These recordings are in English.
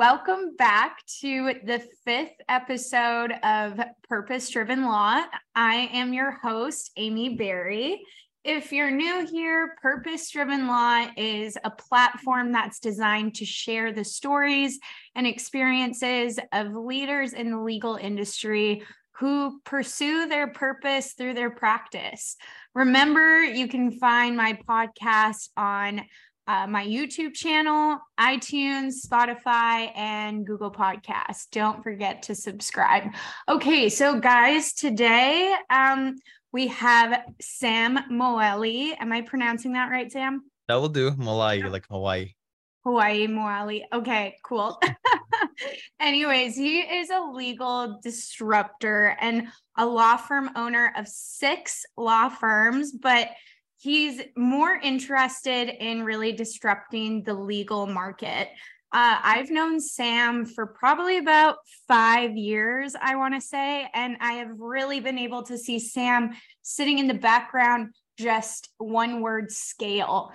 Welcome back to the 5th episode of Purpose Driven Law. I am your host, Amy Barrie. If you're new here, Purpose Driven Law is a platform that's designed to share the stories and experiences of leaders in the legal industry who pursue their purpose through their practice. Remember, you can find my podcast on my YouTube channel, iTunes, Spotify, and Google Podcasts. Don't forget to subscribe. Okay, so guys, today we have Sam Mollaei. Am I pronouncing that right, Sam? That will do. Mollaei, like Hawaii. Hawaii Mollaei. Okay, cool. Anyways, he is a legal disruptor and a law firm owner of 6 law firms, but he's more interested in really disrupting the legal market. I've known Sam for probably about 5 years, I want to say, and I have really been able to see Sam sitting in the background, just one word: scale.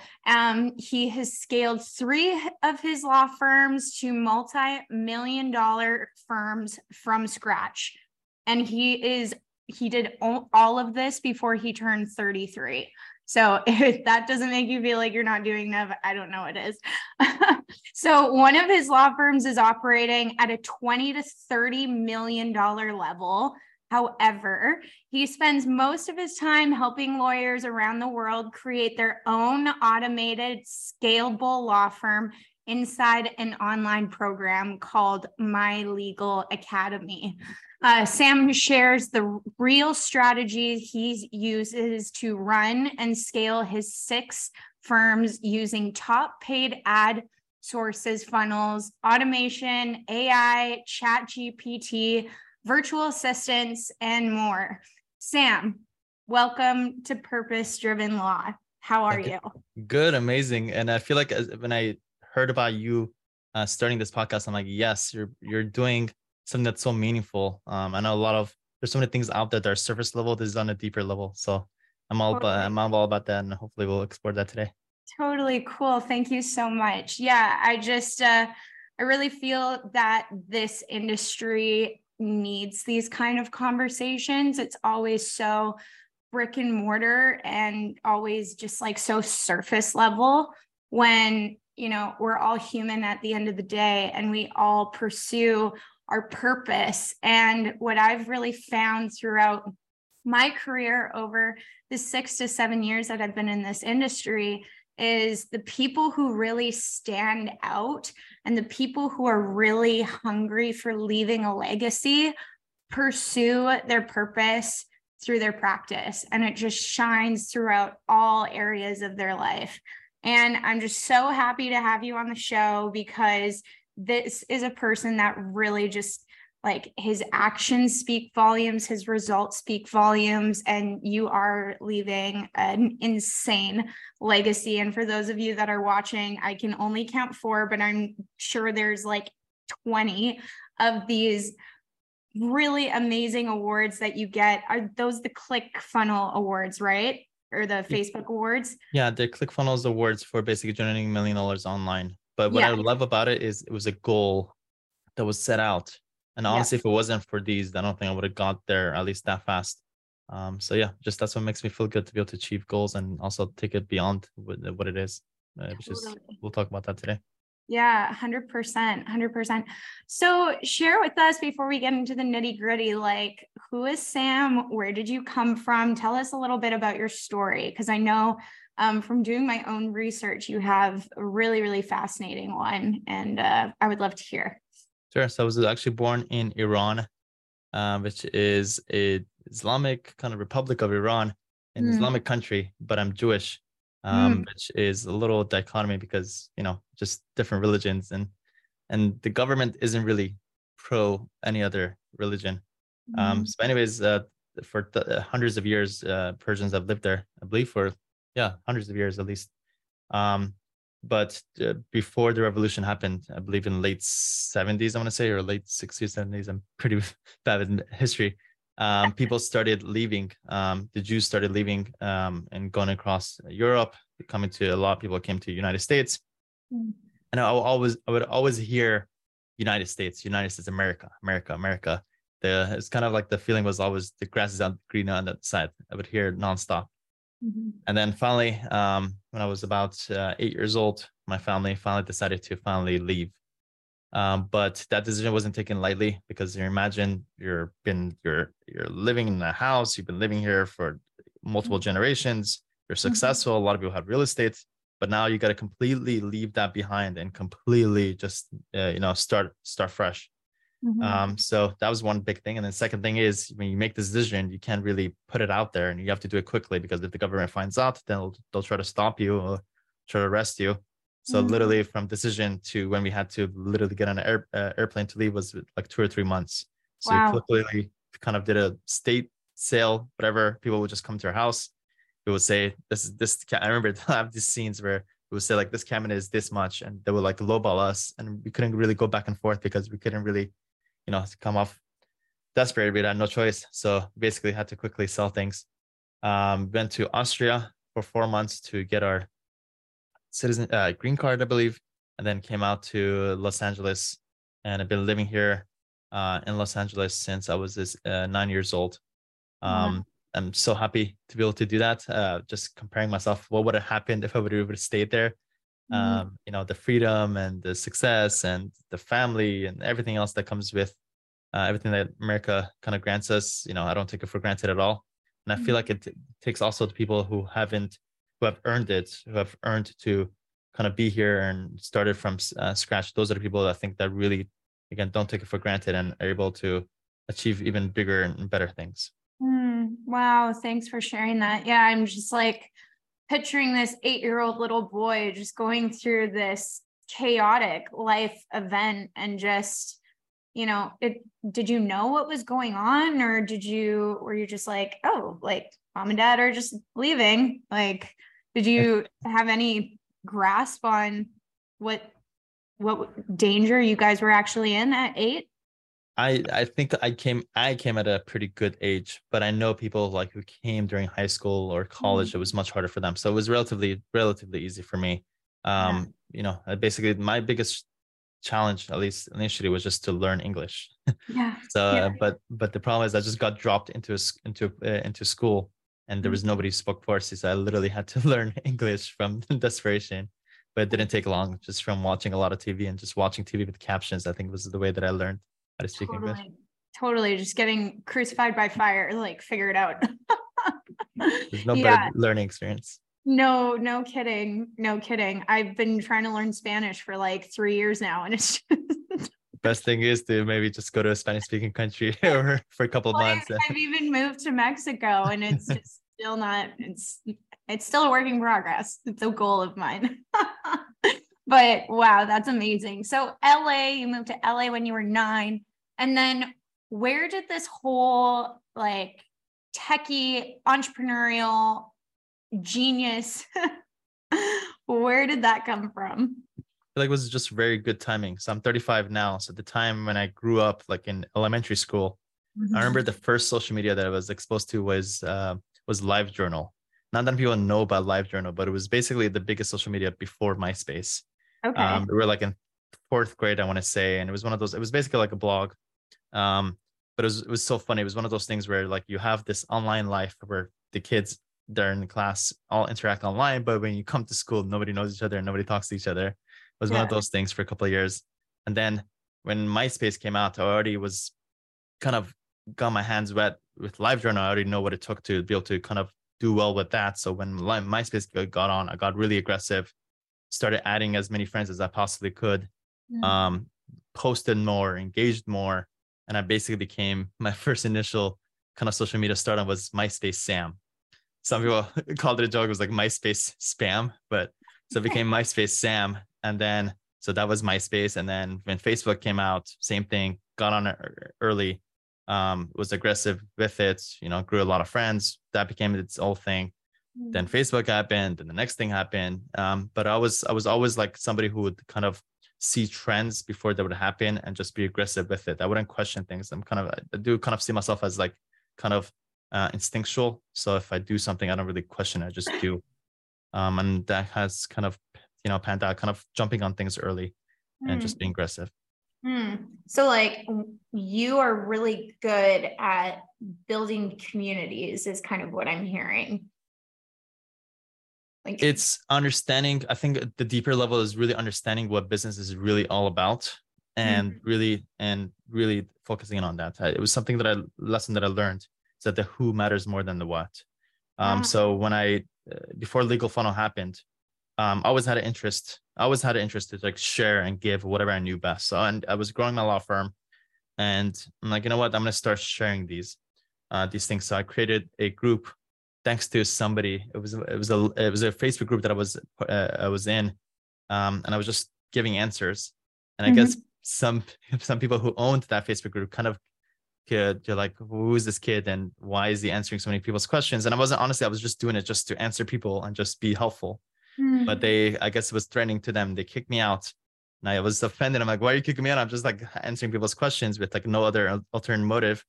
He has scaled 3 of his law firms to multi-million-dollar firms from scratch. And he did all of this before he turned 33. So if that doesn't make you feel like you're not doing enough, I don't know what it is. So one of his law firms is operating at a $20 to $30 million level. However, he spends most of his time helping lawyers around the world create their own automated, scalable law firm inside an online program called My Legal Academy. Sam shares the real strategies he uses to run and scale his 6 firms using top paid ad sources, funnels, automation, AI, ChatGPT, virtual assistants, and more. Sam, welcome to Purpose Driven Law. How are you? Good, amazing. And I feel like when I heard about you starting this podcast, I'm like, yes, you're doing something that's so meaningful. I know there's so many things out there that are surface level. This is on a deeper level. So I'm all about that. And hopefully we'll explore that today. Totally cool. Thank you so much. Yeah. I really feel that this industry needs these kind of conversations. It's always so brick and mortar and always just like so surface level when, you know, we're all human at the end of the day and we all pursue our purpose. And what I've really found throughout my career over the 6 to 7 years that I've been in this industry is the people who really stand out and the people who are really hungry for leaving a legacy pursue their purpose through their practice. And it just shines throughout all areas of their life. And I'm just so happy to have you on the show because this is a person that really just like his actions speak volumes, his results speak volumes, and you are leaving an insane legacy. And for those of you that are watching, I can only count 4, but I'm sure there's like 20 of these really amazing awards that you get. Are those the ClickFunnels awards, right? Or the Facebook awards? Yeah, the ClickFunnels awards for basically generating $1 million online. But what I love about it is it was a goal that was set out. And honestly, if it wasn't for these, I don't think I would have got there at least that fast. So yeah, just that's what makes me feel good to be able to achieve goals and also take it beyond what it is, which is, we'll talk about that today. Yeah, 100%. So share with us before we get into the nitty gritty, like who is Sam? Where did you come from? Tell us a little bit about your story. Cause I know from doing my own research, you have a really, really fascinating one. And I would love to hear. Sure. So I was actually born in Iran, which is an Islamic kind of Republic of Iran, an Islamic country, but I'm Jewish. Which is a little dichotomy because, you know, just different religions and the government isn't really pro any other religion. So anyways, for hundreds of years, Persians have lived there, I believe for, hundreds of years at least. But before the revolution happened, I believe in late 70s, I want to say, or late 60s, 70s, I'm pretty bad in history. People started leaving. The Jews started leaving and going across Europe, a lot of people came to the United States. And I would always hear United States, United States, America, America, America. It's kind of like the feeling was always the grass is greener on that side. I would hear it nonstop. Mm-hmm. And then finally, when I was about 8 years old, my family finally decided to leave. But that decision wasn't taken lightly, because you imagine you're living in a house, you've been living here for multiple generations, you're successful. Mm-hmm. A lot of people have real estate, but now you got to completely leave that behind and completely just start fresh. Mm-hmm. So that was one big thing. And then second thing is, when you make this decision, you can't really put it out there, and you have to do it quickly, because if the government finds out, then they'll try to stop you or try to arrest you. So mm-hmm. literally from decision to when we had to literally get on an airplane to leave was like 2 or 3 months. So wow. We quickly kind of did a state sale, whatever. People would just come to our house. It would say, I remember I have these scenes where it would say like, this cabinet is this much, and they would like lowball us, and we couldn't really go back and forth because we couldn't really, come off desperate. We had no choice. So basically had to quickly sell things. Went to Austria for 4 months to get our citizen green card, I believe, and then came out to Los Angeles, and I've been living here in Los Angeles since I was 9 years old. Wow. I'm so happy to be able to do that. Just comparing myself, what would have happened if I would have stayed there? The freedom and the success and the family and everything else that comes with everything that America kind of grants us. I don't take it for granted at all. And I feel like it takes also the people who have earned it, who have earned to kind of be here and started from scratch. Those are the people that I think that really, again, don't take it for granted and are able to achieve even bigger and better things. Wow. Thanks for sharing that. Yeah. I'm just like, picturing this 8-year-old little boy just going through this chaotic life event, and just, did you know what was going on, or were you just like, oh, like mom and dad are just leaving? Like, did you have any grasp on what danger you guys were actually in at 8? I think I came at a pretty good age, but I know people like who came during high school or college, it was much harder for them. So it was relatively easy for me. Basically my biggest challenge, at least initially, was just to learn English. Yeah. But the problem is I just got dropped into school, and there was nobody who spoke Farsi. So I literally had to learn English from desperation, but it didn't take long, just from watching a lot of TV and just watching TV with captions, I think was the way that I learned. Totally. Just getting crucified by fire, like figure it out. There's no better learning experience. No kidding. I've been trying to learn Spanish for like 3 years now, and it's just best thing is to maybe just go to a Spanish speaking country for a couple of months. I've even moved to Mexico, and it's just still not. It's still a work in progress. It's a goal of mine. But wow, that's amazing. So LA, you moved to LA when you were 9. And then where did this whole like techie, entrepreneurial genius, where did that come from? I feel like it was just very good timing. So I'm 35 now. So at the time when I grew up, like in elementary school, I remember the first social media that I was exposed to was LiveJournal. Not that people know about LiveJournal, but it was basically the biggest social media before MySpace. Okay. We were like in 4th grade, I want to say. And it was one of those, it was basically like a blog. But it was so funny. It was one of those things where like you have this online life where the kids they're in the class all interact online, but when you come to school, nobody knows each other and nobody talks to each other. It was one of those things for a couple of years. And then when MySpace came out, I already was kind of got my hands wet with LiveJournal. I already know what it took to be able to kind of do well with that. So when MySpace got on, I got really aggressive, started adding as many friends as I possibly could, posted more, engaged more. And I basically became, my first initial kind of social media startup was MySpace Sam. Some people called it a joke. It was like MySpace spam, but so it became MySpace Sam. And then, so that was MySpace. And then when Facebook came out, same thing, got on early. Was aggressive with it, grew a lot of friends. That became its whole thing. Then Facebook happened, and the next thing happened. But I was always like somebody who would kind of see trends before they would happen and just be aggressive with it. I wouldn't question things. I do kind of see myself as like kind of instinctual. So if I do something, I don't really question it, I just do. And that has kind of, panned out, kind of jumping on things early and just being aggressive. So like you are really good at building communities is kind of what I'm hearing. Like it's understanding. I think the deeper level is really understanding what business is really all about and really focusing on that. It was something that I learned is that the who matters more than the what. So when before Legal Funnel happened, I always had an interest to like share and give whatever I knew best. So, and I was growing my law firm and I'm like, you know what, I'm going to start sharing these things. So I created a group thanks to somebody. It was a Facebook group that I was in, and I was just giving answers. And I guess some people who owned that Facebook group kind of they're like, who is this kid and why is he answering so many people's questions? And I was just doing it just to answer people and just be helpful. But I guess it was threatening to them. They kicked me out and I was offended. I'm like, why are you kicking me out? I'm just like answering people's questions with like no other alternate motive.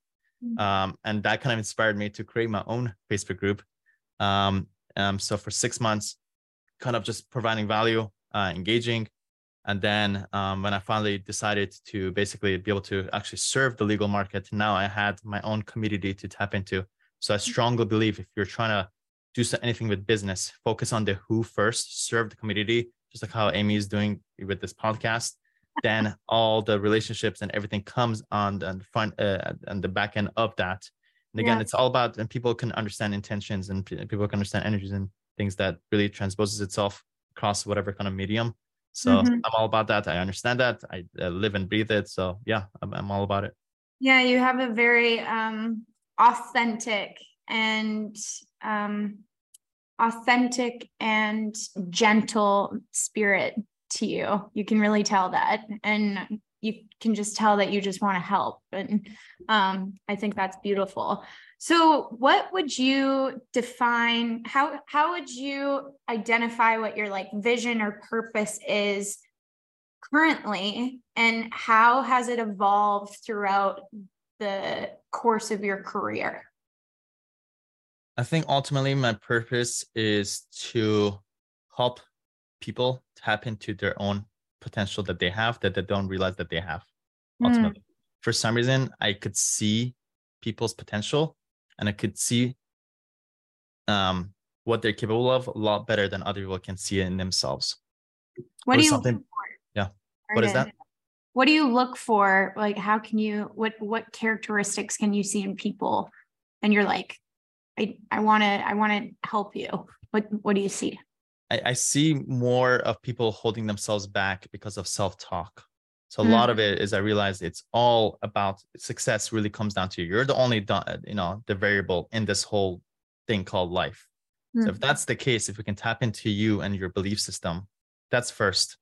And that kind of inspired me to create my own Facebook group. So for 6 months, kind of just providing value, engaging. And then when I finally decided to basically be able to actually serve the legal market, now I had my own community to tap into. So I strongly believe if you're trying to do anything with business, focus on the who first, serve the community, just like how Amy is doing with this podcast. Then all the relationships and everything comes on the front and the back end of that. And again, it's all about, and people can understand intentions and people can understand energies and things that really transposes itself across whatever kind of medium. So I'm all about that. I understand that. I live and breathe it. So yeah, I'm all about it. Yeah. You have a very authentic and gentle spirit to you. You can really tell that. And you can just tell that you just want to help. And I think that's beautiful. So what would you define, how would you identify what your like vision or purpose is currently, and how has it evolved throughout the course of your career? I think ultimately my purpose is to help people tap into their own potential that they have, that they don't realize that they have. Ultimately, for some reason, I could see people's potential and I could see what they're capable of a lot better than other people can see it in themselves. What do you look for? Yeah. What is that? What do you look for? Like, how can you, what characteristics can you see in people? And you're like, I want to help you. What do you see? I see more of people holding themselves back because of self-talk. So a lot of it is, I realized it's all about success really comes down to you. You're the only, the variable in this whole thing called life. So if that's the case, if we can tap into you and your belief system, that's first.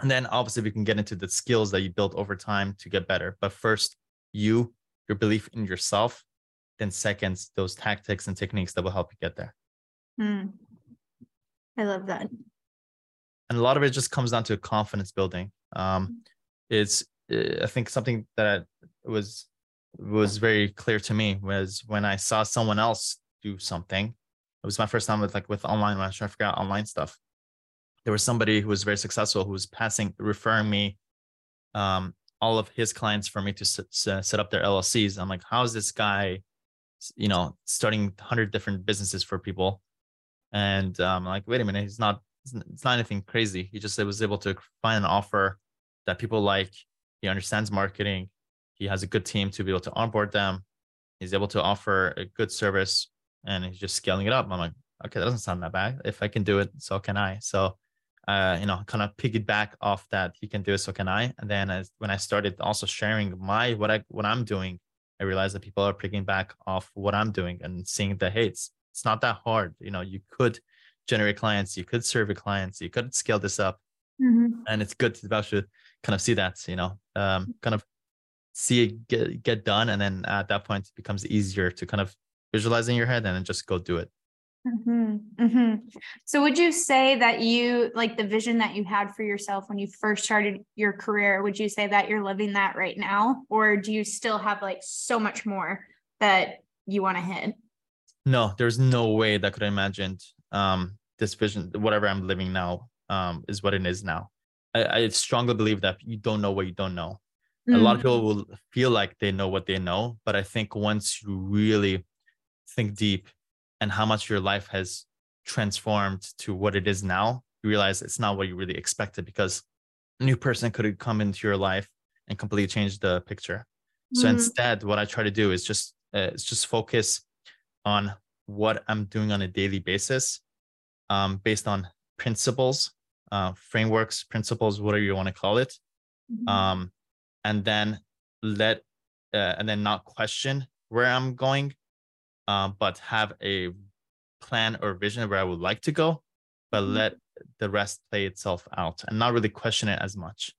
And then obviously we can get into the skills that you build over time to get better. But first, your belief in yourself, then second, those tactics and techniques that will help you get there. I love that. And a lot of it just comes down to confidence building. I think something that was very clear to me was when I saw someone else do something. It was my first time with online, when I was trying to figure out online stuff. There was somebody who was very successful who was referring me all of his clients for me to set up their LLCs. I'm like, how is this guy, starting 100 different businesses for people? And I'm like, wait a minute, it's not anything crazy. He just was able to find an offer that people like. He understands marketing. He has a good team to be able to onboard them. He's able to offer a good service and he's just scaling it up. I'm like, okay, that doesn't sound that bad. If I can do it, so can I. So, kind of piggyback off that. He can do it, so can I. And then when I started also sharing what I'm doing, I realized that people are picking back off what I'm doing and seeing the hates. It's not that hard. You could generate clients, you could serve your clients, you could scale this up. And it's good to actually kind of see that, kind of see it get done. And then at that point, it becomes easier to kind of visualize in your head and then just go do it. So would you say that you, like the vision that you had for yourself when you first started your career, would you say that you're living that right now? Or do you still have like so much more that you want to hit? No, there's no way that I could have imagined this vision, whatever I'm living now is what it is now. I strongly believe that you don't know what you don't know. Mm. A lot of people will feel like they know what they know, but I think once you really think deep and how much your life has transformed to what it is now, you realize it's not what you really expected, because a new person could have come into your life and completely change the picture. So instead, what I try to do is just focus on what I'm doing on a daily basis, based on principles, frameworks, principles, whatever you want to call it. And then not question where I'm going, but have a plan or vision of where I would like to go, but let the rest play itself out and not really question it as much.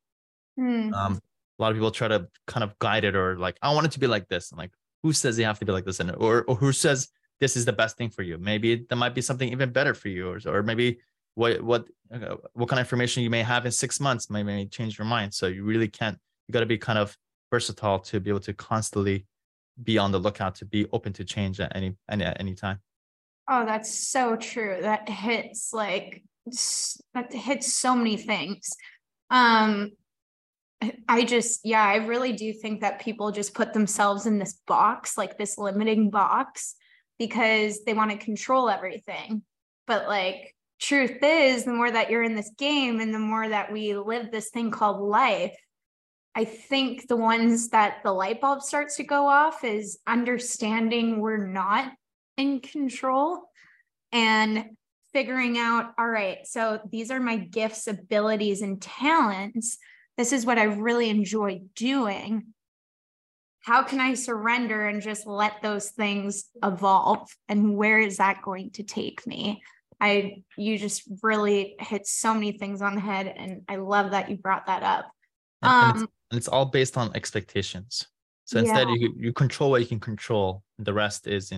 A lot of people try to kind of guide it, or like, I want it to be like this. And like, who says you have to be like this? And or who says this is the best thing for you? Maybe there might be something even better for you, or maybe what kind of information you may have in 6 months may change your mind. So you really can't. You got to be kind of versatile to be able to constantly be on the lookout, to be open to change at any time. Oh, that's so true. That hits so many things. I really do think that people just put themselves in this box, like this limiting box, because they want to control everything. But like, truth is, the more that you're in this game and the more that we live this thing called life, I think the ones that the light bulb starts to go off is understanding we're not in control and figuring out, all right, so these are my gifts, abilities, and talents. This is what I really enjoy doing. How can I surrender and just let those things evolve? And where is that going to take me? You just really hit so many things on the head. And I love that you brought that up. And it's all based on expectations. So instead you control what you can control. The rest is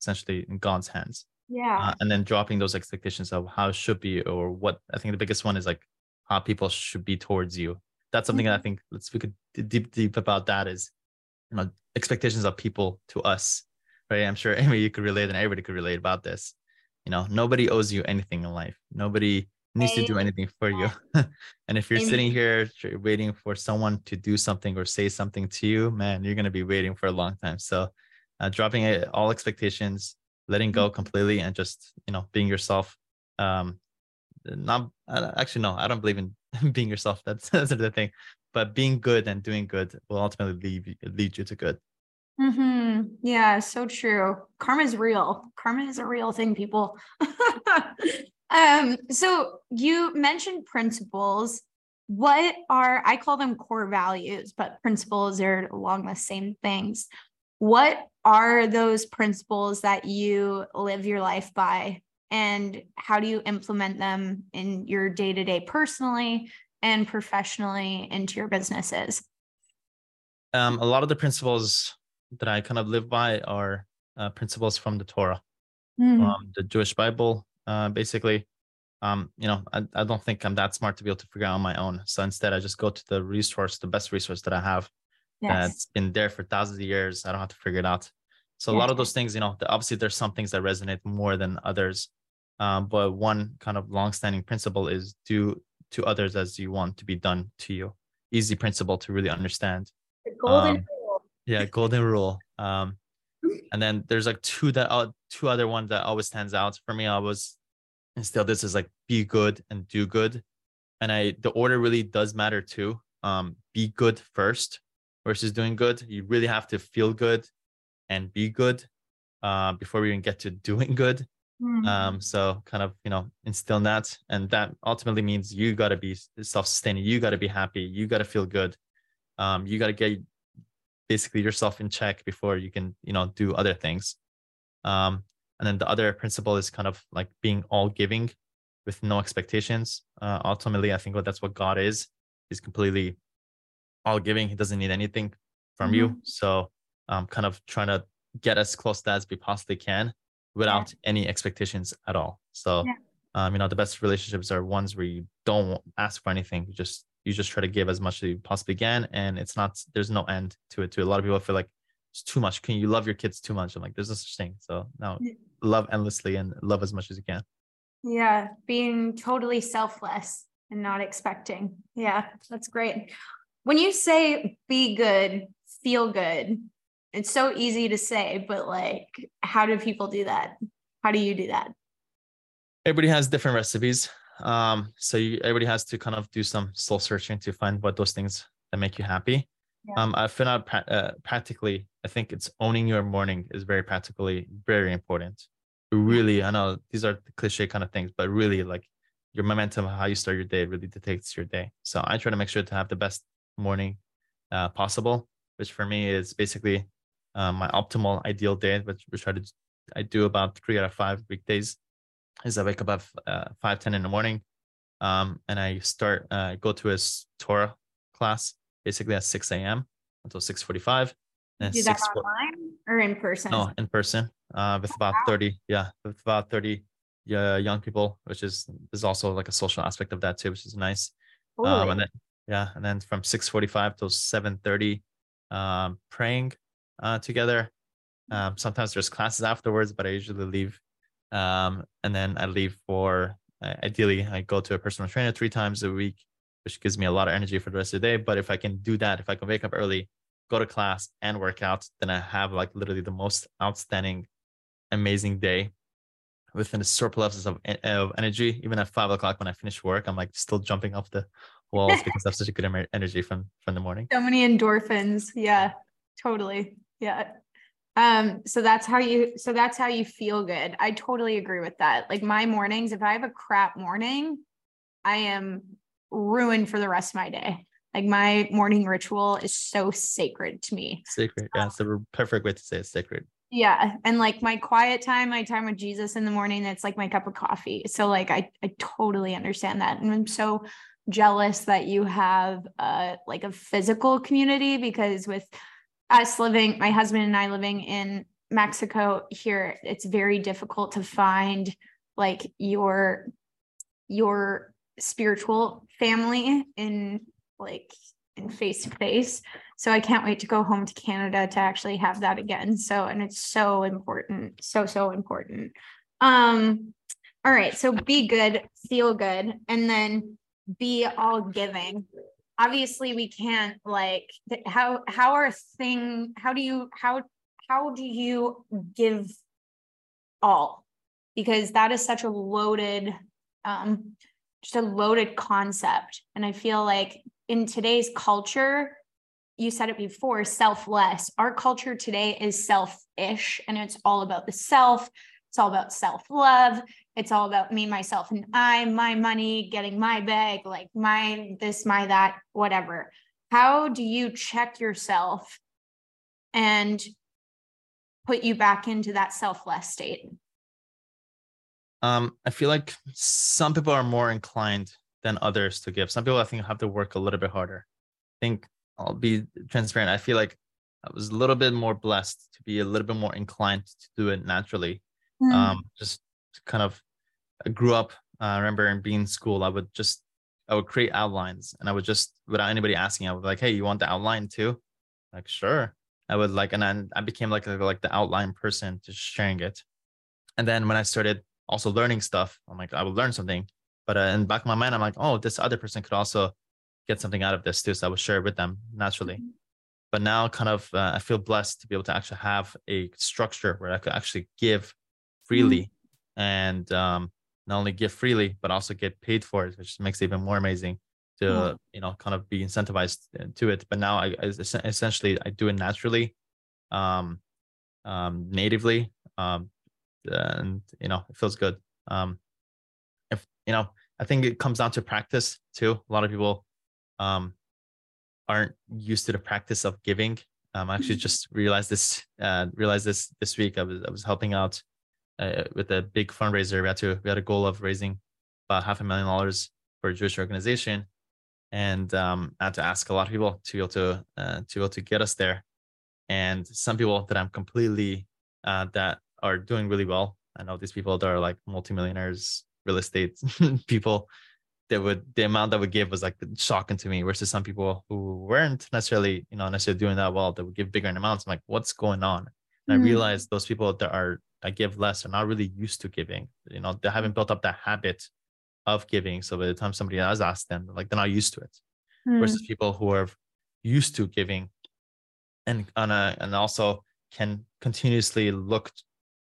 essentially in God's hands. Yeah. And then dropping those expectations of how it should be, or what I think the biggest one is like how people should be towards you. That's something that I think we could deep about, that is, you know, expectations of people to us, right? I'm sure Amy, you could relate, and everybody could relate about this. You know, nobody owes you anything in life. Nobody needs to do anything for you. And if you're sitting here waiting for someone to do something or say something to you, man, you're going to be waiting for a long time. So dropping all expectations, letting go completely, and just, you know, being yourself. I don't believe in being yourself. That's the thing. But being good and doing good will ultimately lead you to good. Mm-hmm. Yeah, so true. Karma is real. Karma is a real thing, people. So you mentioned principles. I call them core values, but principles are along the same things. What are those principles that you live your life by, and how do you implement them in your day-to-day personally and professionally into your businesses? A lot of the principles that I kind of live by are principles from the Torah, the Jewish Bible. Basically, you know, I don't think I'm that smart to be able to figure out on my own. So instead, I just go to the best resource that I have, that's been there for thousands of years. I don't have to figure it out. So a lot of those things, you know, obviously there's some things that resonate more than others. But one kind of longstanding principle is do to others as you want to be done to you. Easy principle to really understand. The golden rule. Yeah, golden rule. And then there's like two other ones that always stands out for me. I always instill this is like be good and do good, and the order really does matter too. Be good first versus doing good. You really have to feel good and be good before we even get to doing good. So kind of, you know, instill that, and that ultimately means you got to be self-sustaining. You got to be happy. You got to feel good. You got to get basically yourself in check before you can, you know, do other things. And then the other principle is kind of like being all giving with no expectations. Ultimately, I think that's what God is. He's completely all giving. He doesn't need anything from you. So kind of trying to get as close to that as we possibly can without any expectations at all. So, you know, the best relationships are ones where you don't ask for anything. You just try to give as much as you possibly can. And there's no end to it too. A lot of people feel like it's too much. Can you love your kids too much? I'm like, there's no such thing. So now love endlessly and love as much as you can. Yeah. Being totally selfless and not expecting. Yeah. That's great. When you say be good, feel good, it's so easy to say, but like, how do people do that? How do you do that? Everybody has different recipes. Everybody has to kind of do some soul searching to find what those things that make you happy. Yeah. I found out practically, I think it's owning your morning is very practically very important. Really, I know these are the cliche kind of things, but really like your momentum, how you start your day really dictates your day. So I try to make sure to have the best morning possible, which for me is basically my optimal ideal day, I do about 3 out of 5 weekdays. Is I wake up at 5:10 in the morning, and I start go to a Torah class basically at 6 a.m. until 6:45. Do that online or in person? No, in person. With about 30 young people, which is also like a social aspect of that too, which is nice. And then from 6:45 till 7:30, praying together. Sometimes there's classes afterwards, but I usually leave. And then I leave for, ideally, I go to a personal trainer 3 times a week, which gives me a lot of energy for the rest of the day. But if I can do that, if I can wake up early, go to class and work out, then I have like literally the most outstanding, amazing day within a surplus of energy. Even at 5 o'clock when I finish work, I'm like still jumping off the walls because I have such a good energy from the morning. So many endorphins. Yeah, totally. Yeah. So that's how you feel good. I totally agree with that. Like my mornings, if I have a crap morning, I am ruined for the rest of my day. Like my morning ritual is so sacred to me. Sacred. Yeah. That's the perfect way to say it's sacred. Yeah. And like my quiet time, my time with Jesus in the morning, that's like my cup of coffee. So like, I totally understand that. And I'm so jealous that you have like a physical community, because with my husband and I living in Mexico here, it's very difficult to find like your spiritual family in face to face. So I can't wait to go home to Canada to actually have that again. So, and it's so important. So important. All right. So be good, feel good, and then be all giving. Obviously we can't like, how do you give all? Because that is such a loaded, concept. And I feel like in today's culture, you said it before, selfless. Our culture today is selfish, and it's all about the self. It's all about self-love. It's all about me, myself, and I, my money, getting my bag, like my this, my that, whatever. How do you check yourself and put you back into that selfless state? I feel like some people are more inclined than others to give. Some people, I think, have to work a little bit harder. I think I'll be transparent. I feel like I was a little bit more blessed to be a little bit more inclined to do it naturally. Just kind of grew up. I remember in being in school, I would create outlines, and I would just, without anybody asking, I would be like, hey, you want the outline too? Like, sure. I would like, and then I became like the outline person, just sharing it. And then when I started also learning stuff, I'm like, I would learn something, but in the back of my mind, I'm like, oh, this other person could also get something out of this too. So I would share it with them naturally. Mm-hmm. But now kind of, I feel blessed to be able to actually have a structure where I could actually give freely, and not only give freely, but also get paid for it, which makes it even more amazing to, kind of be incentivized to it. But now I do it naturally, natively, and, it feels good. I think it comes down to practice too. A lot of people aren't used to the practice of giving. I actually just realized this week. I was helping out with a big fundraiser. We had a goal of raising about $500,000 for a Jewish organization, and I had to ask a lot of people to be able to get us there. And some people that I'm completely that are doing really well. I know these people that are like multimillionaires, real estate people. The amount that we give was like shocking to me. Versus some people who weren't necessarily necessarily doing that well, that would give bigger amounts. I'm like, what's going on? And I realized those people that give less are not really used to giving. They haven't built up that habit of giving. So by the time somebody else asks them, like they're not used to it. Versus people who have used to giving, and also can continuously look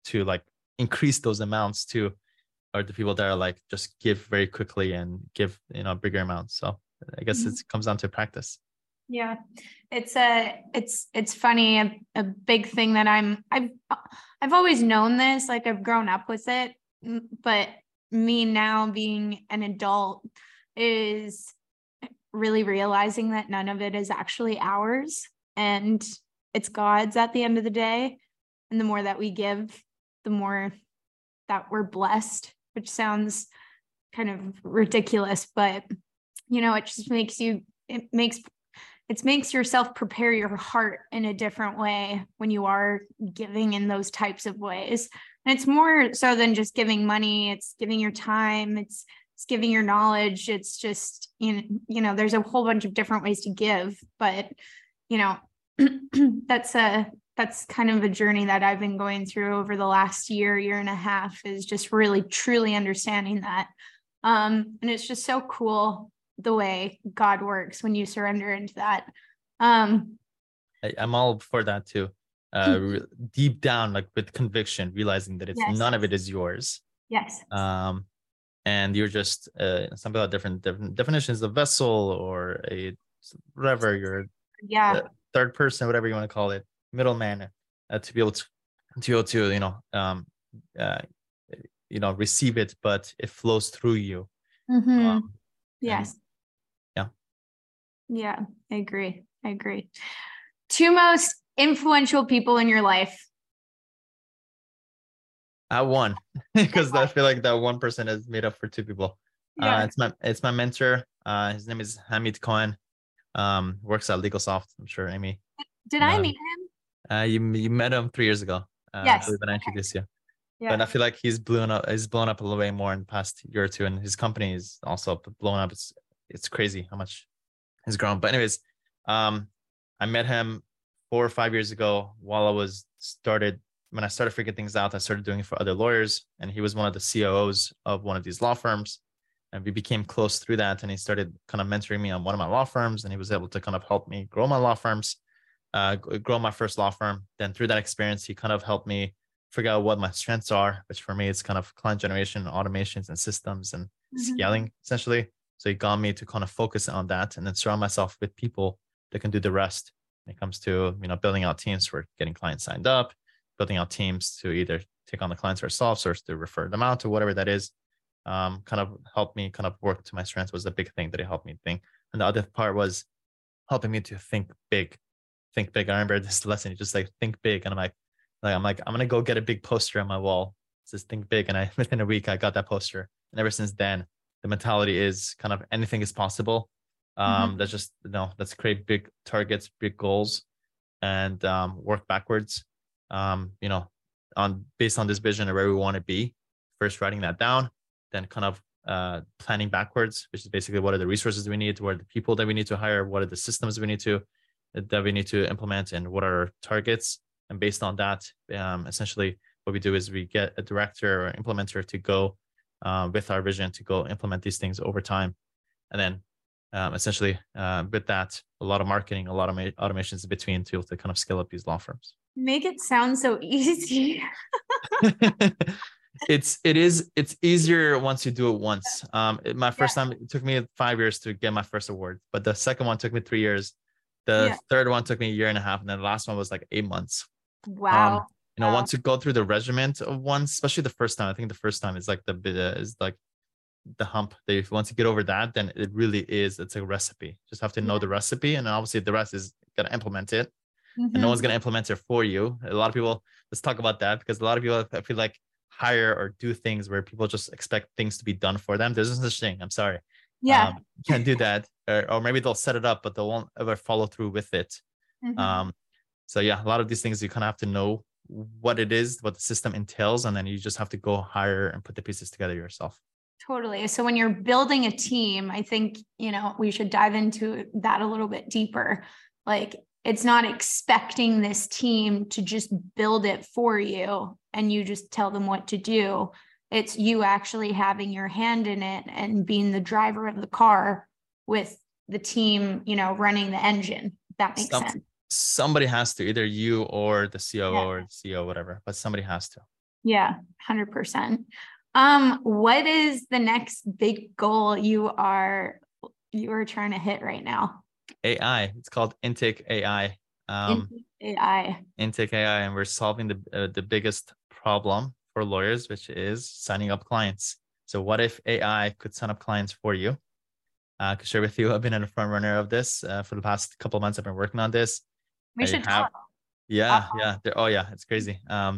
to like increase those amounts too, or the people that are like just give very quickly and give, you know, bigger amounts. So I guess it comes down to practice. Yeah, it's funny. A big thing that I've always known this, like I've grown up with it, but me now being an adult is really realizing that none of it is actually ours and it's God's at the end of the day. And the more that we give, the more that we're blessed, which sounds kind of ridiculous, but you know, it just makes you, it makes yourself prepare your heart in a different way when you are giving in those types of ways. And it's more so than just giving money. It's giving your time. It's giving your knowledge. It's just, you know, there's a whole bunch of different ways to give, but you know, that's kind of a journey that I've been going through over the last year and a half, is just really, truly understanding that. And it's just so cool the way God works when you surrender into that. I'm all for that too. Deep down, like with conviction, realizing that it's none of it is yours. Yes. And you're just some people have different definitions of vessel or a whatever, you're third person, whatever you want to call it, middleman, to be able to receive it, but it flows through you. Mm-hmm. Yes. And, yeah. Yeah, I agree. Two most influential people in your life. I won because I feel like that one person is made up for two people. Yeah. It's my mentor. His name is Hamid Cohen. Works at LegalSoft. I'm sure Amy. Did I meet him? You met him 3 years ago. Yes. I introduced you. Yeah. But I feel like he's blown up a little way more in the past year or two, and his company is also blown up. It's crazy how much he's grown. But anyways, I met him 4 or 5 years ago while when I started figuring things out. I started doing it for other lawyers, and he was one of the COOs of one of these law firms, and we became close through that. And he started kind of mentoring me on one of my law firms, and he was able to kind of help me grow my law firms, grow my first law firm. Then through that experience, he kind of helped me figure out what my strengths are, which for me, it's kind of client generation, automations and systems and scaling essentially. So he got me to kind of focus on that and then surround myself with people that can do the rest when it comes to, you know, building out teams for getting clients signed up, building out teams to either take on the clients ourselves or to refer them out to whatever that is. Kind of helped me kind of work to my strengths was the big thing that it helped me think. And the other part was helping me to think big. I remember this lesson, you just like think big. And I'm like, I'm going to go get a big poster on my wall. It says think big. And within a week, I got that poster. And ever since then, the mentality is kind of anything is possible. That's just, let's create big targets, big goals, and work backwards, based on this vision of where we want to be. First writing that down, then kind of planning backwards, which is basically what are the resources we need, what are the people that we need to hire, what are the systems that we need to implement, and what are our targets. And based on that, essentially what we do is we get a director or implementer to go with our vision to go implement these things over time. And then with that, a lot of marketing, a lot of automations in between to be able to kind of scale up these law firms. Make it sound so easy. It's easier once you do it once. My first time, it took me 5 years to get my first award, but the second one took me 3 years. The third one took me a year and a half. And then the last one was like 8 months. Wow. Once you go through the regiment of ones, especially the first time, I think the first time is like the hump. If once you get over that, then it really is, it's a recipe. Just have to know the recipe. And obviously the rest is got to implement it. And no one's going to implement it for you. A lot of people, let's talk about that, because a lot of people, I feel like, hire or do things where people just expect things to be done for them. There's no such thing. I'm sorry. Yeah. Can't do that. Or maybe they'll set it up, but they won't ever follow through with it. So yeah, a lot of these things, you kind of have to know what it is, what the system entails, and then you just have to go hire and put the pieces together yourself. Totally. So when you're building a team, I think, we should dive into that a little bit deeper. Like, it's not expecting this team to just build it for you and you just tell them what to do. It's you actually having your hand in it and being the driver of the car with the team, you know, running the engine. If that makes sense. Somebody has to, either you or the COO or the CEO, whatever, but somebody has to. Yeah, 100%. What is the next big goal you are trying to hit right now? AI. It's called Intake AI. Intake AI, and we're solving the biggest problem for lawyers, which is signing up clients. So what if AI could sign up clients for you? I can share with you, I've been a front runner of this for the past couple of months. I've been working on this. We should talk. Yeah. Oh yeah, it's crazy. Right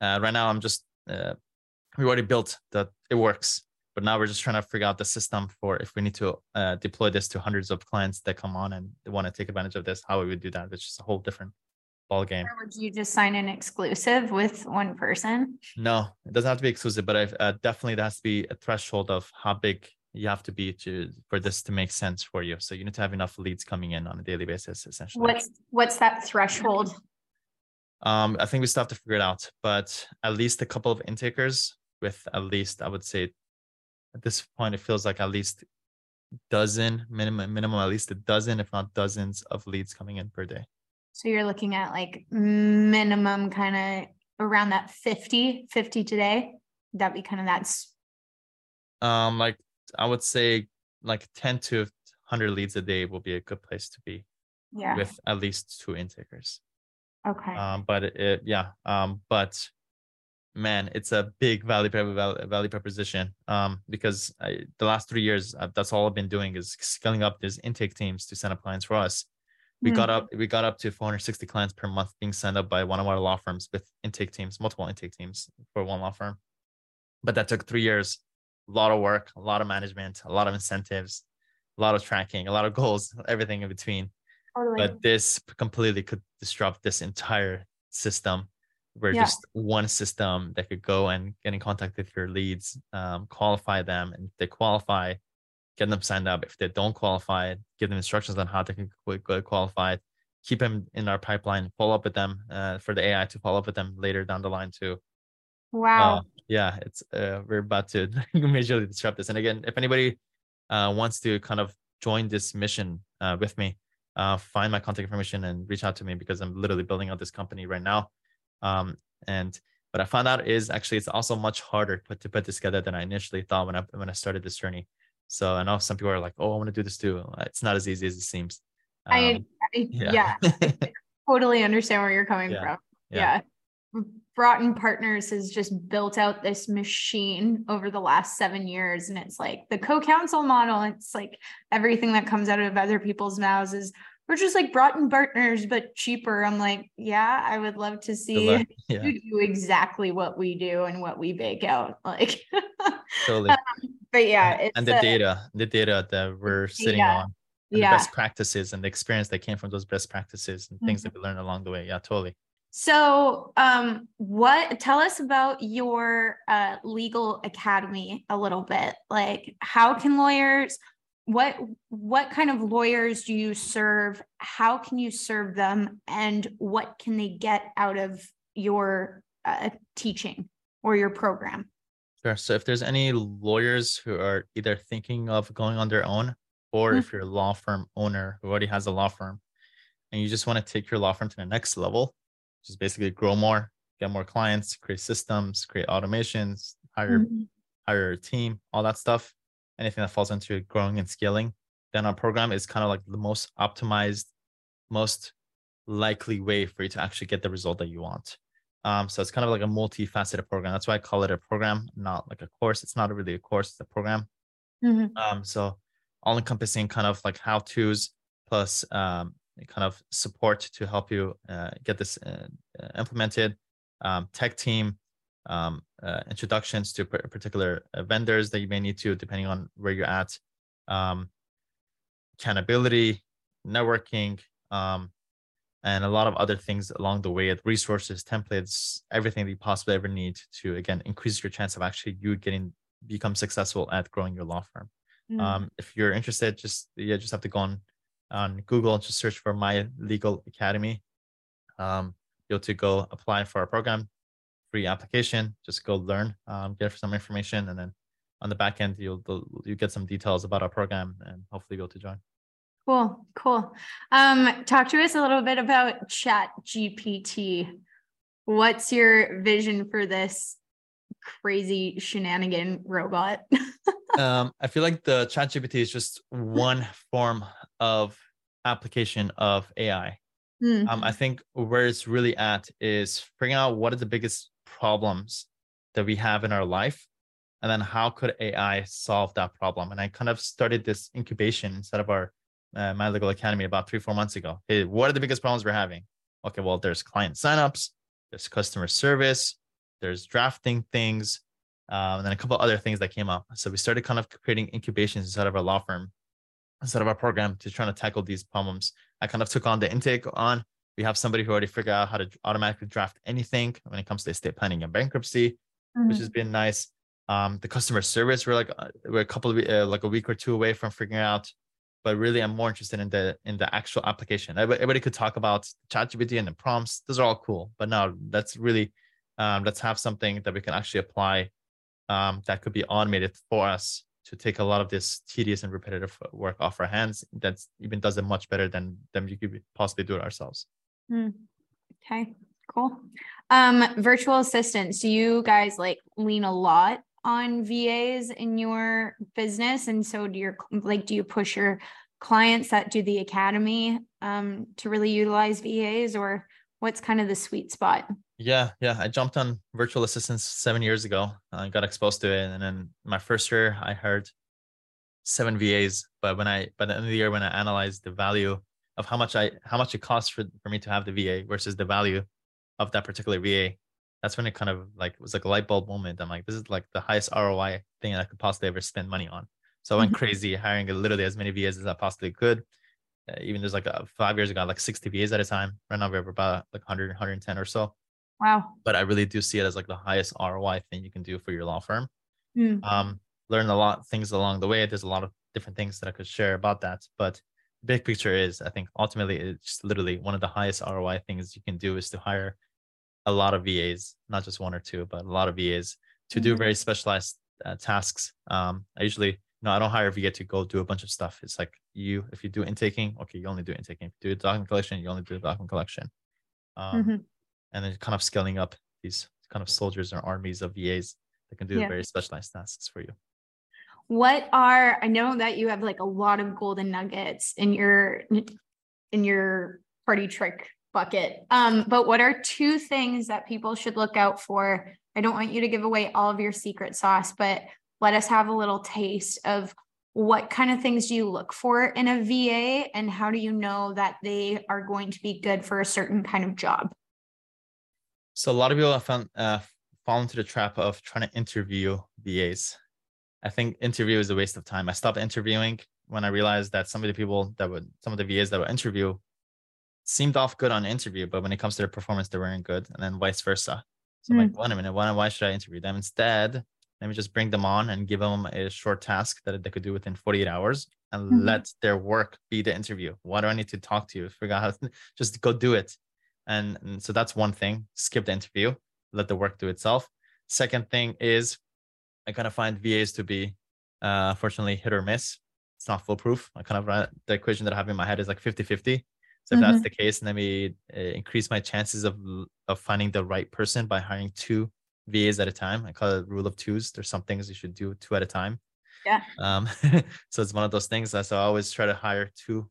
now I'm just, we already built that, it works, but now we're just trying to figure out the system for if we need to deploy this to hundreds of clients that come on and they want to take advantage of this, how we would do that. It's just a whole different ball game. Or would you just sign an exclusive with one person? No, it doesn't have to be exclusive, but I've definitely there has to be a threshold of how big you have to be for this to make sense for you. So you need to have enough leads coming in on a daily basis, essentially. What's that threshold? I think we still have to figure it out, but at least a couple of intakers with at least, I would say at this point, it feels like at least minimum, at least a dozen, if not dozens of leads coming in per day. So you're looking at like minimum kind of around that 50 today. That'd be kind of that's. Like, I would say like 10 to 100 leads a day will be a good place to be with at least 2 intakers. Okay. But man, it's a big value proposition. Because the last 3 years, that's all I've been doing is scaling up these intake teams to sign up clients for us. We got up to 460 clients per month being signed up by one of our law firms with intake teams, multiple intake teams for one law firm. But that took 3 years. A lot of work, a lot of management, a lot of incentives, a lot of tracking, a lot of goals, everything in between. Totally. But this completely could disrupt this entire system. We're just one system that could go and get in contact with your leads, qualify them. And if they qualify, get them signed up. If they don't qualify, give them instructions on how they can qualify, keep them in our pipeline, follow up with them for the AI to follow up with them later down the line too. Wow. It's we're about to majorly disrupt this. And again, if anybody wants to kind of join this mission with me, find my contact information and reach out to me because I'm literally building out this company right now. And what I found out is actually it's also much harder to put this together than I initially thought when I started this journey. So I know some people are like, oh, I want to do this too. It's not as easy as it seems. I totally understand where you're coming from. Yeah. Brought in Partners has just built out this machine over the last 7 years. And it's like the co-counsel model. It's like everything that comes out of other people's mouths is we're just like Brought in Partners, but cheaper. I'm like, yeah, I would love to see you do exactly what we do and what we bake out. Like, totally. But yeah. It's and the data that we're sitting on, and the best practices and the experience that came from those best practices and things that we learned along the way. Yeah, totally. So, tell us about your Legal Academy a little bit. Like, how can lawyers, what kind of lawyers do you serve? How can you serve them, and what can they get out of your teaching or your program? Sure. So, if there's any lawyers who are either thinking of going on their own, or if you're a law firm owner who already has a law firm, and you just want to take your law firm to the next level. Just basically grow more, get more clients, create systems, create automations, hire a team, all that stuff. Anything that falls into growing and scaling. Then our program is kind of like the most optimized, most likely way for you to actually get the result that you want. So it's kind of like a multifaceted program. That's why I call it a program, not like a course. It's not really a course, it's a program. So all encompassing kind of like how-tos plus kind of support to help you get this implemented, tech team, introductions to particular vendors that you may need to, depending on where you're at, accountability, networking, and a lot of other things along the way, resources, templates, everything that you possibly ever need to, again, increase your chance of actually you become successful at growing your law firm. If you're interested, just have to go on Google, just search for My Legal Academy. You'll to go apply for our program, free application, just go learn, get some information. And then on the back end, you get some details about our program and hopefully go to join. Cool, cool. Talk to us a little bit about ChatGPT. What's your vision for this crazy shenanigan robot? I feel like the ChatGPT is just one form of application of AI. I think where it's really at is figuring out what are the biggest problems that we have in our life, and then how could AI solve that problem? And I kind of started this incubation instead of our My Legal Academy about 3-4 months ago. Hey, what are the biggest problems we're having? Okay, well, there's client signups, there's customer service, there's drafting things, and then a couple other things that came up. So we started kind of creating incubations inside of our law firm, instead of our program, to trying to tackle these problems. I kind of took on the intake on. We have somebody who already figured out how to automatically draft anything when it comes to estate planning and bankruptcy, which has been nice. The customer service, we're a couple of like a week or two away from figuring out, but really I'm more interested in the actual application. Everybody could talk about ChatGPT and the prompts; those are all cool. But now let's really let's have something that we can actually apply that could be automated for us to take a lot of this tedious and repetitive work off our hands. That's even does it much better than we could possibly do it ourselves. Okay, cool. Virtual assistants. Do you guys like lean a lot on VAs in your business? And so do your, like, do you push your clients that do the academy to really utilize VAs, or what's kind of the sweet spot? Yeah. I jumped on virtual assistants 7 years ago. I got exposed to it. And then my first year, I hired 7 VAs. But by the end of the year, when I analyzed the value of how much it costs for me to have the VA versus the value of that particular VA, that's when it kind of like was like a light bulb moment. I'm like, this is like the highest ROI thing I could possibly ever spend money on. So I went crazy hiring literally as many VAs as I possibly could. Even there's like 5 years ago, like 60 VAs at a time. Right now, we have about like 100, 110 or so. Wow. But I really do see it as like the highest ROI thing you can do for your law firm. Learn a lot of things along the way. There's a lot of different things that I could share about that. But the big picture is, I think ultimately it's literally one of the highest ROI things you can do is to hire a lot of VAs, not just one or two, but a lot of VAs to do very specialized tasks. I usually, I don't hire a VA to go do a bunch of stuff. It's like if you do intaking, okay, you only do intaking. If you do document collection, you only do document collection. And then kind of scaling up these kind of soldiers and armies of VAs that can do very specialized tasks for you. I know that you have like a lot of golden nuggets in your party trick bucket. But what are two things that people should look out for? I don't want you to give away all of your secret sauce, but let us have a little taste of what kind of things do you look for in a VA, and how do you know that they are going to be good for a certain kind of job? So a lot of people have fallen into the trap of trying to interview VAs. I think interview is a waste of time. I stopped interviewing when I realized that some of the VAs that would interview seemed off good on interview, but when it comes to their performance, they weren't good, and then vice versa. So I'm like, wait a minute, why should I interview them? Instead, let me just bring them on and give them a short task that they could do within 48 hours and let their work be the interview. Why do I need to talk to you? Figure out how to just go do it. And so that's one thing. Skip the interview, let the work do itself. Second thing is, I kind of find VAs to be, fortunately, hit or miss. It's not foolproof. I kind of run the equation that I have in my head is like 50-50. So if that's the case, let me increase my chances of finding the right person by hiring 2 VAs at a time. I call it rule of twos. There's some things you should do 2 at a time. Yeah. So it's one of those things. So I always try to hire 2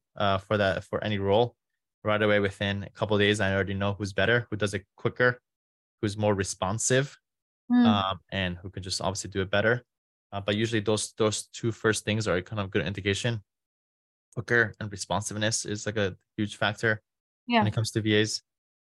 for any role. Right away, within a couple of days, I already know who's better, who does it quicker, who's more responsive, and who can just obviously do it better. But usually those 2 first things are kind of good indication. Quicker and responsiveness is like a huge factor when it comes to VAs.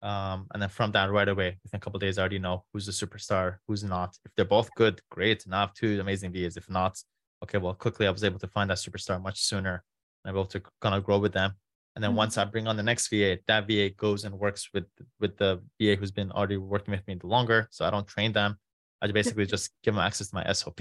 And then from that right away, within a couple of days, I already know who's the superstar, who's not. If they're both good, great. Now I have 2 amazing VAs. If not, okay, well, quickly I was able to find that superstar much sooner. I'm able to kind of grow with them. And then once I bring on the next VA, that VA goes and works with the VA who's been already working with me the longer. So I don't train them. I basically just give them access to my SOP,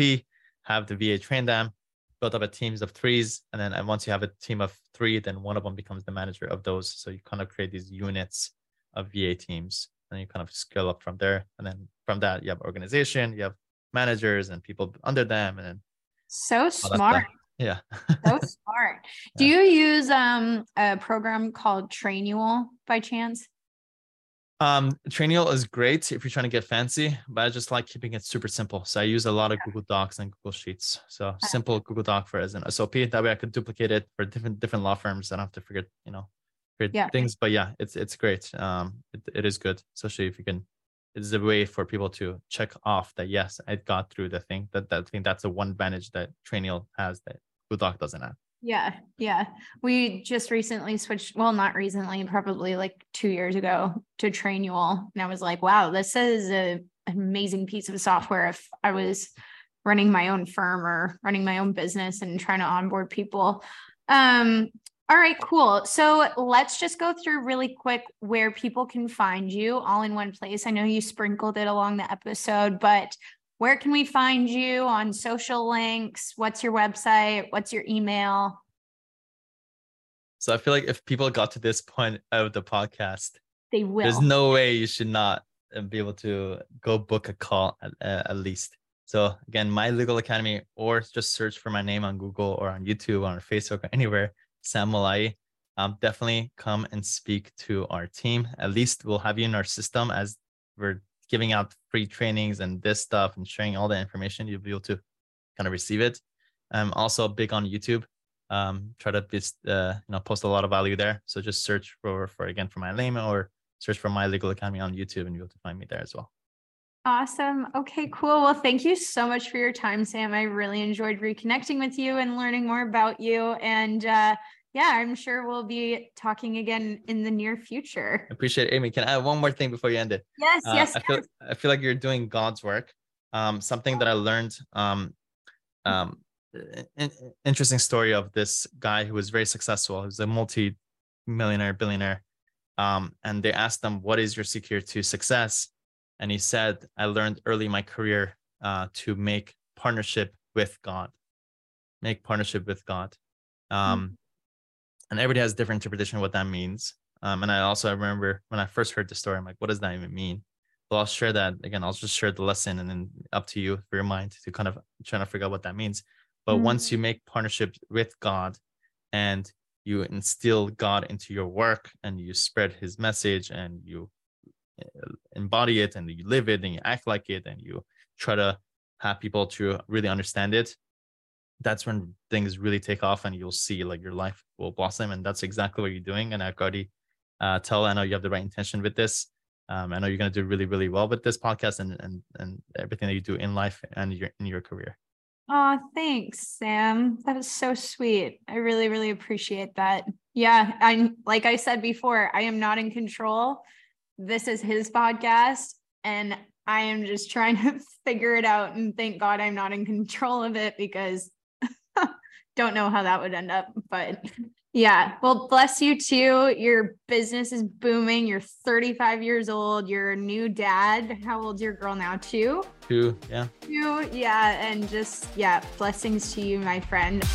have the VA train them, build up a teams of 3s. And then once you have a team of 3, then one of them becomes the manager of those. So you kind of create these units of VA teams, and you kind of scale up from there. And then from that, you have organization, you have managers and people under them. And then so smart. Yeah. So smart. Yeah. Do you use a program called Trainual by chance? Trainual is great if you're trying to get fancy, but I just like keeping it super simple. So I use a lot of Google Docs and Google Sheets. So simple Google Doc for as an SOP. That way I could duplicate it for different law firms. I don't have to forget, you know, things. But yeah, it's great. It is good, especially if you can. It's a way for people to check off that yes, I got through the thing. That thing that's the one advantage that Trainual has that Google Doc doesn't have. Yeah. Yeah. We just recently switched. Well, not recently, probably like 2 years ago to Trainual. And I was like, wow, this is an amazing piece of software. If I was running my own firm or running my own business and trying to onboard people. All right, cool. So let's just go through really quick where people can find you all in one place. I know you sprinkled it along the episode, but where can we find you on social links? What's your website? What's your email? So I feel like if people got to this point of the podcast, they will. There's no way you should not be able to go book a call at least. So again, My Legal Academy, or just search for my name on Google or on YouTube or on Facebook or anywhere, Sam Mollaei. Definitely come and speak to our team. At least we'll have you in our system as we're giving out free trainings and this stuff and sharing all the information. You'll be able to kind of receive it. I'm also big on YouTube. Try to post a lot of value there. So just search for My Legal Academy or search for My Legal Academy on YouTube and you'll be able to find me there as well. Awesome. Okay, cool. Well, thank you so much for your time, Sam. I really enjoyed reconnecting with you and learning more about you. And I'm sure we'll be talking again in the near future. I appreciate it. Amy, can I have one more thing before you end it? Yes, yes. I feel like you're doing God's work. Something that I learned, interesting story of this guy who was very successful. He was a multi-millionaire, billionaire. And they asked him, what is your secret to success? And he said, I learned early in my career to make partnership with God. Make partnership with God. And everybody has different interpretation of what that means. And I remember when I first heard the story, I'm like, what does that even mean? Well, I'll share that. Again, I'll just share the lesson and then up to you for your mind to kind of trying to figure out what that means. But once you make partnership with God and you instill God into your work and you spread his message and you embody it and you live it and you act like it and you try to have people to really understand it, that's when things really take off and you'll see like your life will blossom. And that's exactly what you're doing. And I can already tell, I know you have the right intention with this. I know you're going to do really, really well with this podcast and everything that you do in life and in your career. Oh, thanks, Sam. That was so sweet. I really, really appreciate that. Yeah. And like I said before, I am not in control. This is his podcast and I am just trying to figure it out, and thank God I'm not in control of it because don't know how that would end up. But yeah, well, bless you too. Your business is booming. You're 35 years old. You're a new dad. How old's your girl now? Two. Yeah. And just, blessings to you, my friend.